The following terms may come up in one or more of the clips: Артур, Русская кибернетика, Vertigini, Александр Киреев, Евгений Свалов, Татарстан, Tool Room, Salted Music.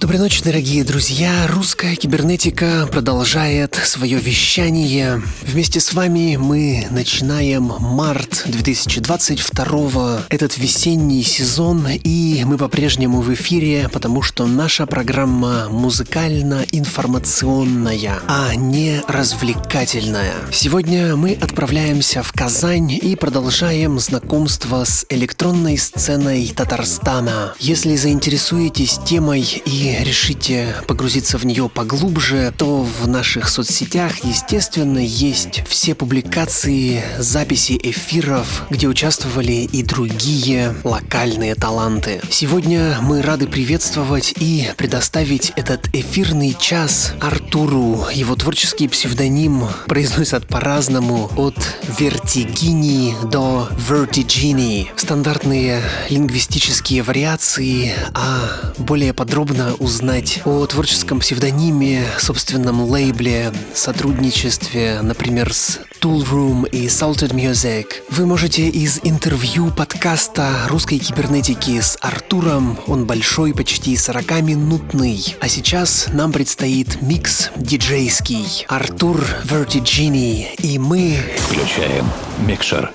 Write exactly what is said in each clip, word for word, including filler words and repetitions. Доброй ночи, дорогие друзья! Русская кибернетика продолжает свое вещание. Вместе с вами мы начинаем март две тысячи двадцать второго, этот весенний сезон, и мы по-прежнему в эфире, потому что наша программа музыкально-информационная, а не развлекательная. Сегодня мы отправляемся в Казань и продолжаем знакомство с электронной сценой Татарстана. Если заинтересуетесь темой и решите погрузиться в нее поглубже, то в наших соцсетях, естественно, есть все публикации, записи эфиров, где участвовали и другие локальные таланты. Сегодня мы рады приветствовать и предоставить этот эфирный час Артуру. Его творческий псевдоним произносят по-разному, от Vertigini до Vertigini. Стандартные лингвистические вариации, а более подробно узнать о творческом псевдониме, собственном лейбле, сотрудничестве, например, с Tool Room и Salted Music, вы можете из интервью подкаста «Русской кибернетики» с Артуром. Он большой, почти сорокаминутный. А сейчас нам предстоит микс диджейский. Артур, Vertigini, и мы включаем микшер.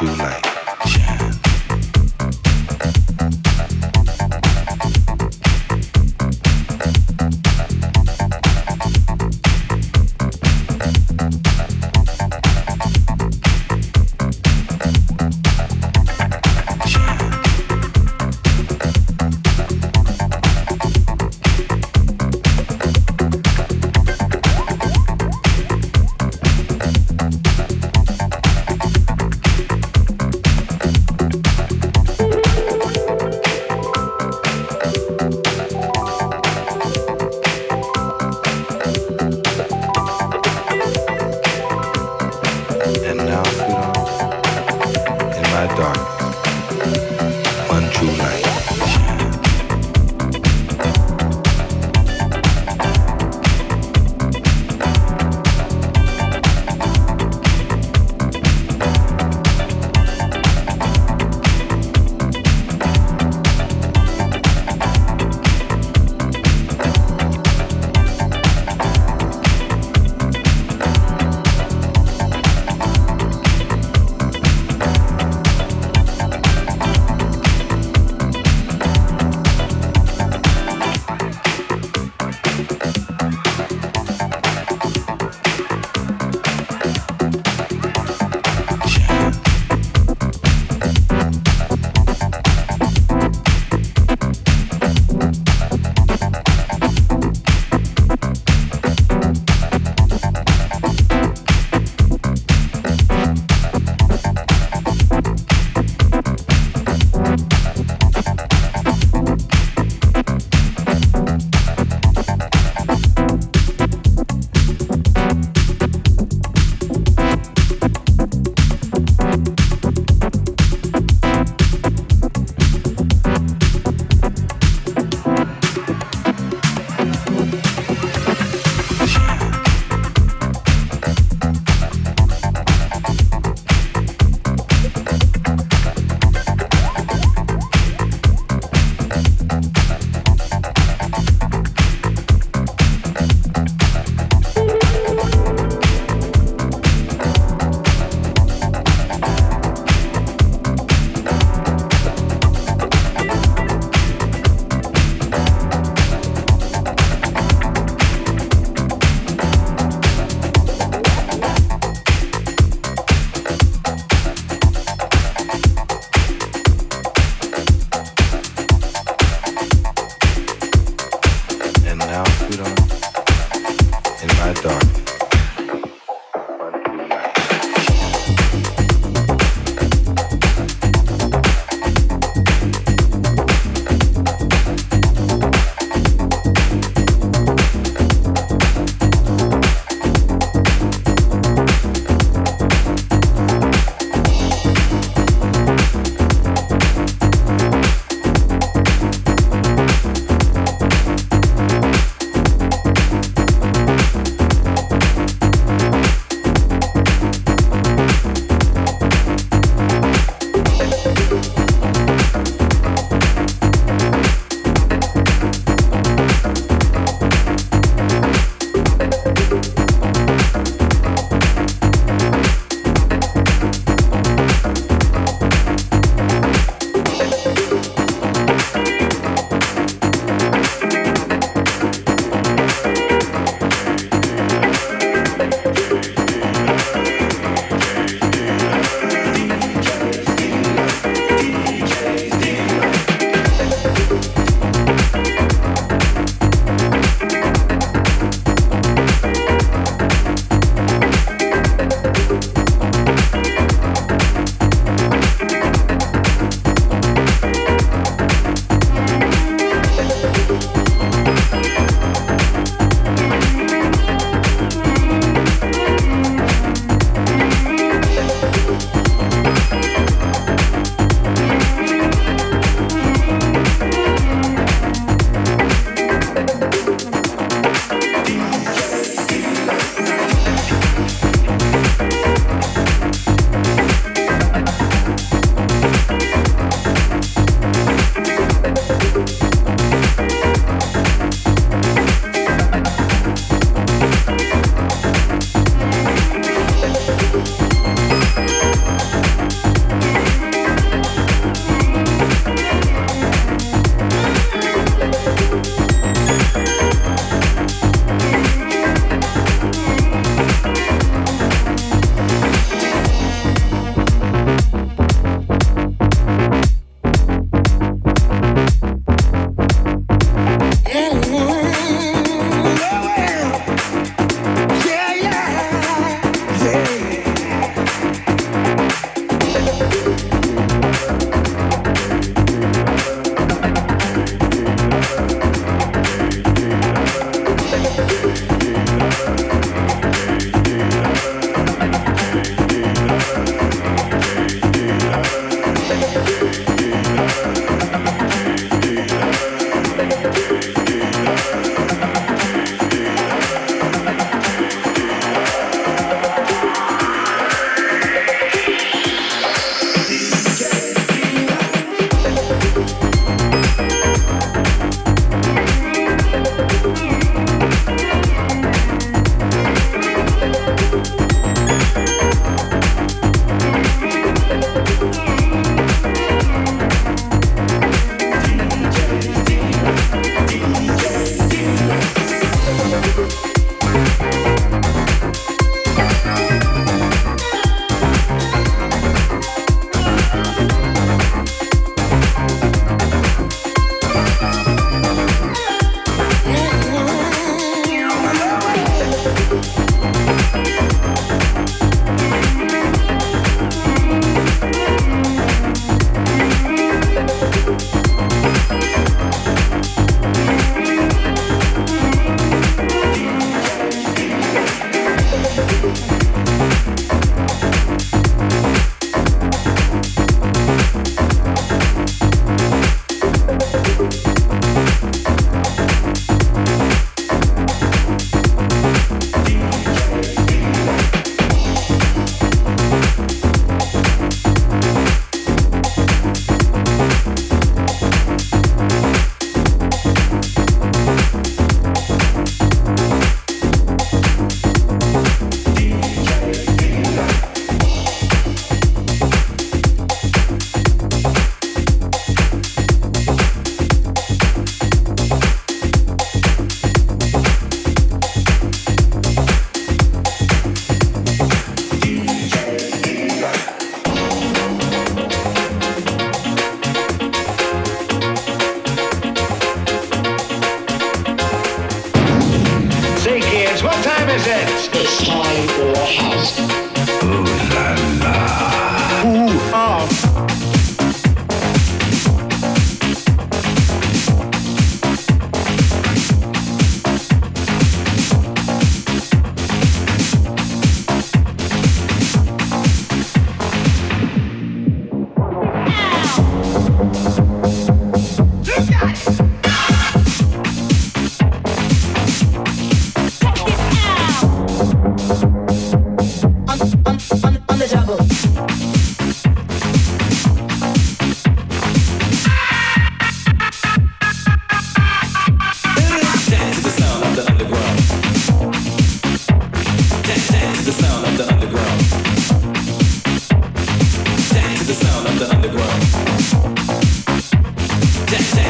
Light. Yeah.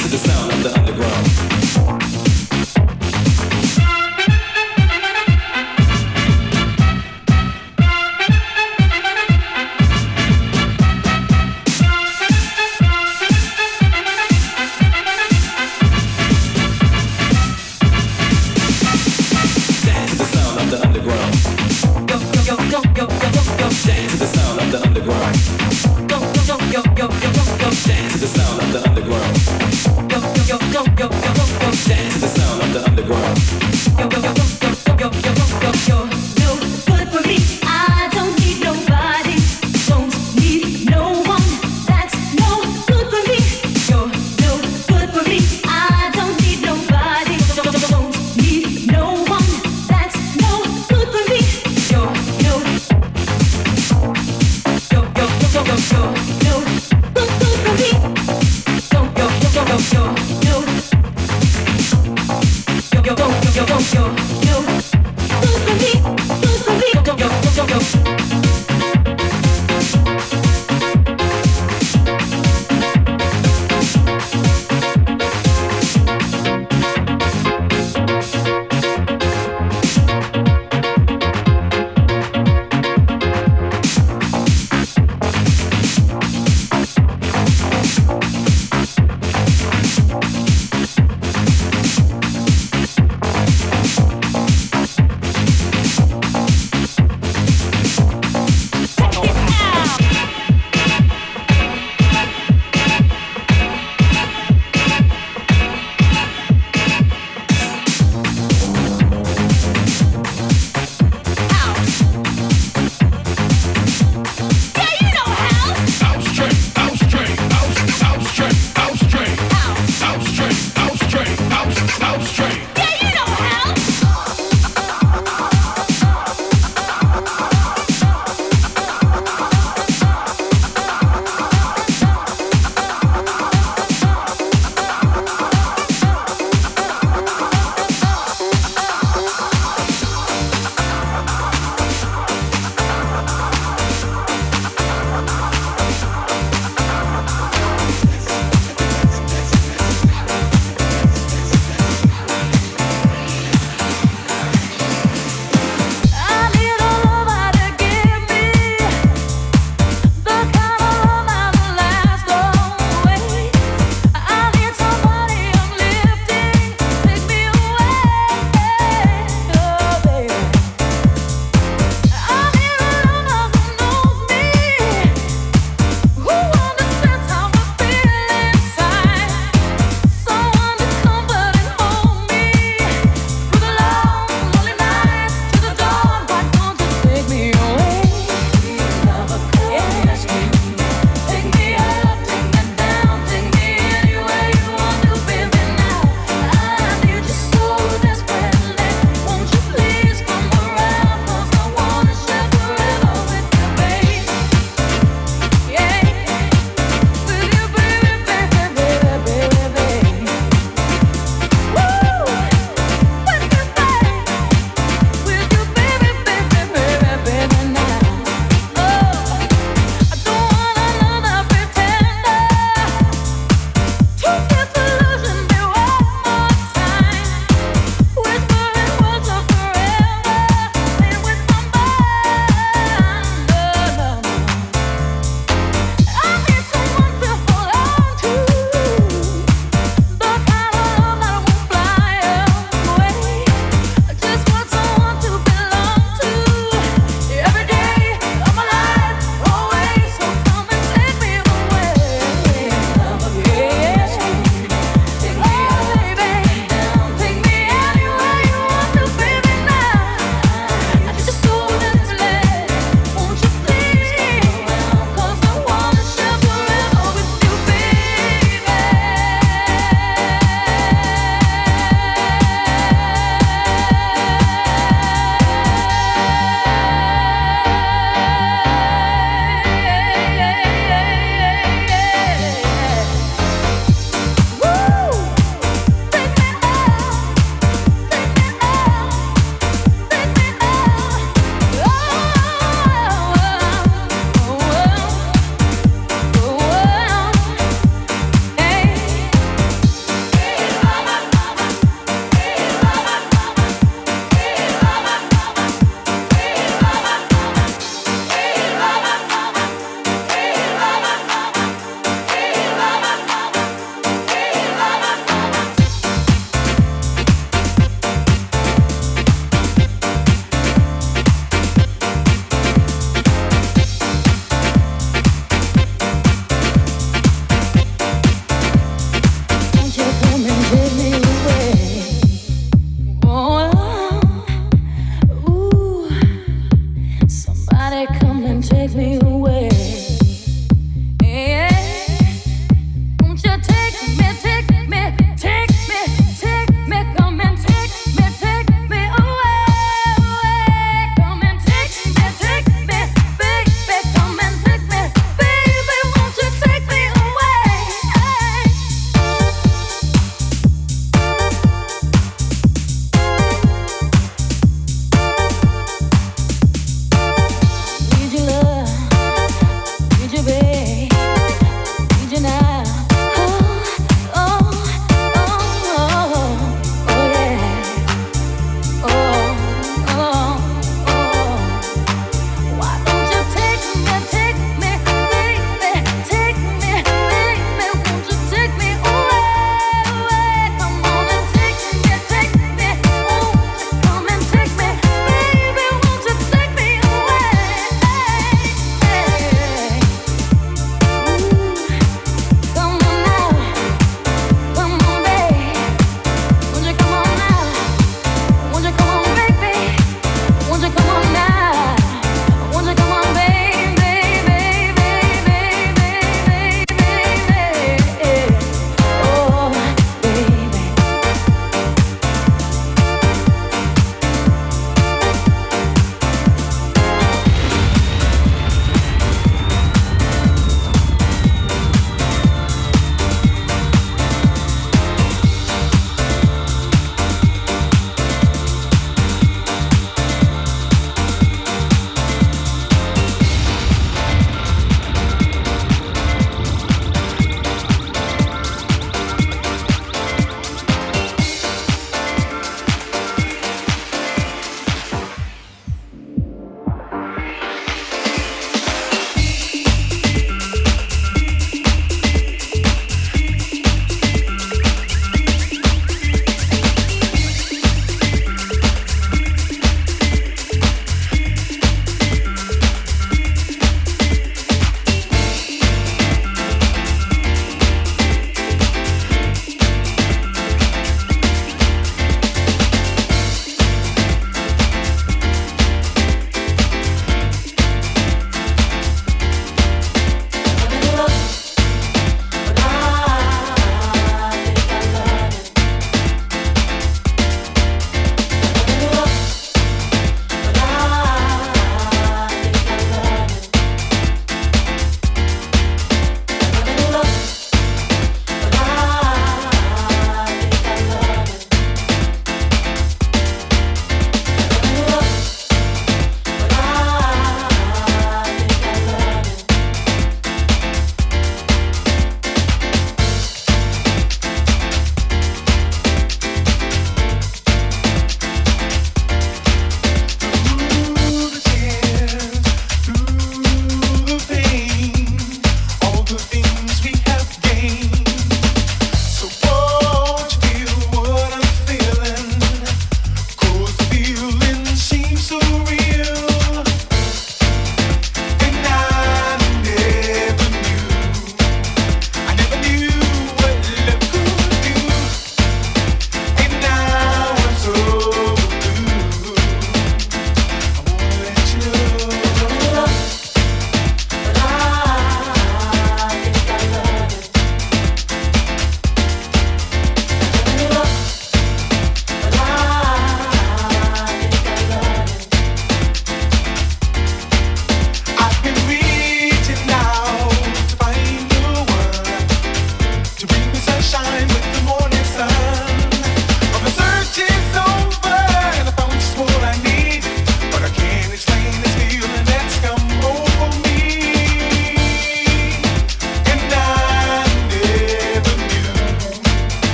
Yo, yo, yo, yo, yo.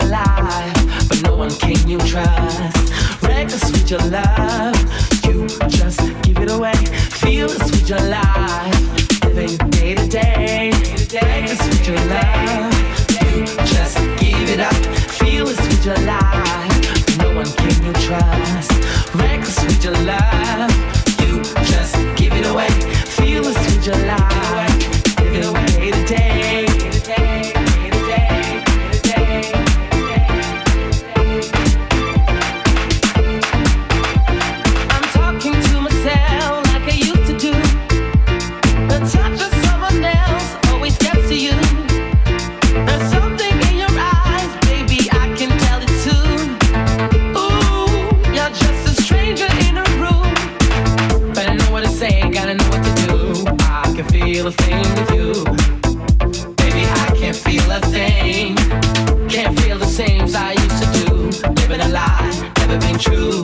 your life, but no one can you trust. Reckless with your love, you just give it away. Fearless with your life, living day to day. Reckless with your love, you just give it up. Fearless with your life, but no one can you trust. Reckless with your love, you just give it away. Fearless with your life, living day to day. Feel a thing with you, baby. I can't feel a thing. Can't feel the same as I used to do. Living a lie, never been true.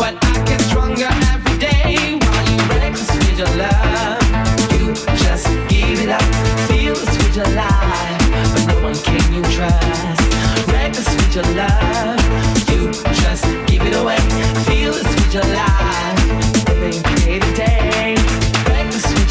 But I get stronger every day. While you reckless with your love, you just give it up. Feel this with your life, but no one can you trust. Reckless with your love, you just give it away. Feel this with your life, living day to day.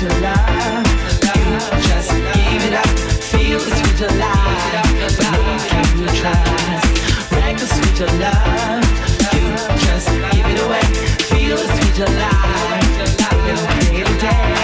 Your love, love, just give it up. Feel this with your life, but no one can you trust. Reckless with your love, you just give it away. Feel this with your life, living day to day.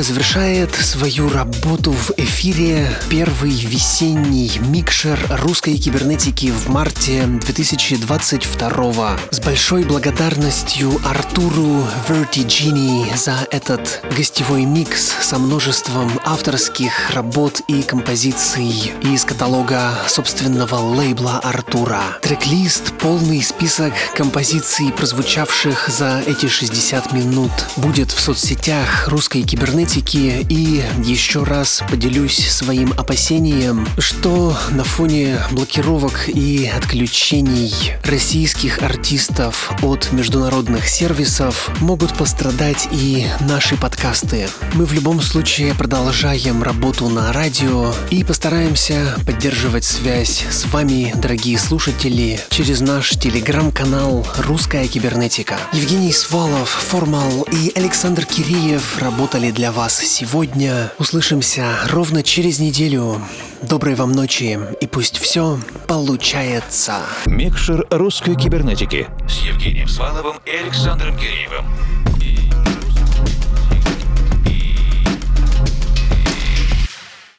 Завершает свою работу в эфире первый весенний микшер русской кибернетики в марте две тысячи двадцать второго. С большой благодарностью Артуру Vertigini за этот гостевой микс со множеством авторских работ и композиций из каталога собственного лейбла Артура. Трек-лист, полный список композиций, прозвучавших за эти шестьдесят минут, будет в соцсетях русской кибернетики. И еще раз поделюсь своим опасением, что на фоне блокировок и отключений российских артистов от международных сервисов могут пострадать и наши подкасты. Мы в любом случае продолжаем работу на радио и постараемся поддерживать связь с вами, дорогие слушатели, через наш телеграм-канал «Русская кибернетика». Евгений Свалов, Формал и Александр Киреев работали для вас. вас сегодня. Услышимся ровно через неделю. Доброй вам ночи, и пусть все получается. Микшер русской кибернетики с Евгением Сваловым и Александром Киреевым.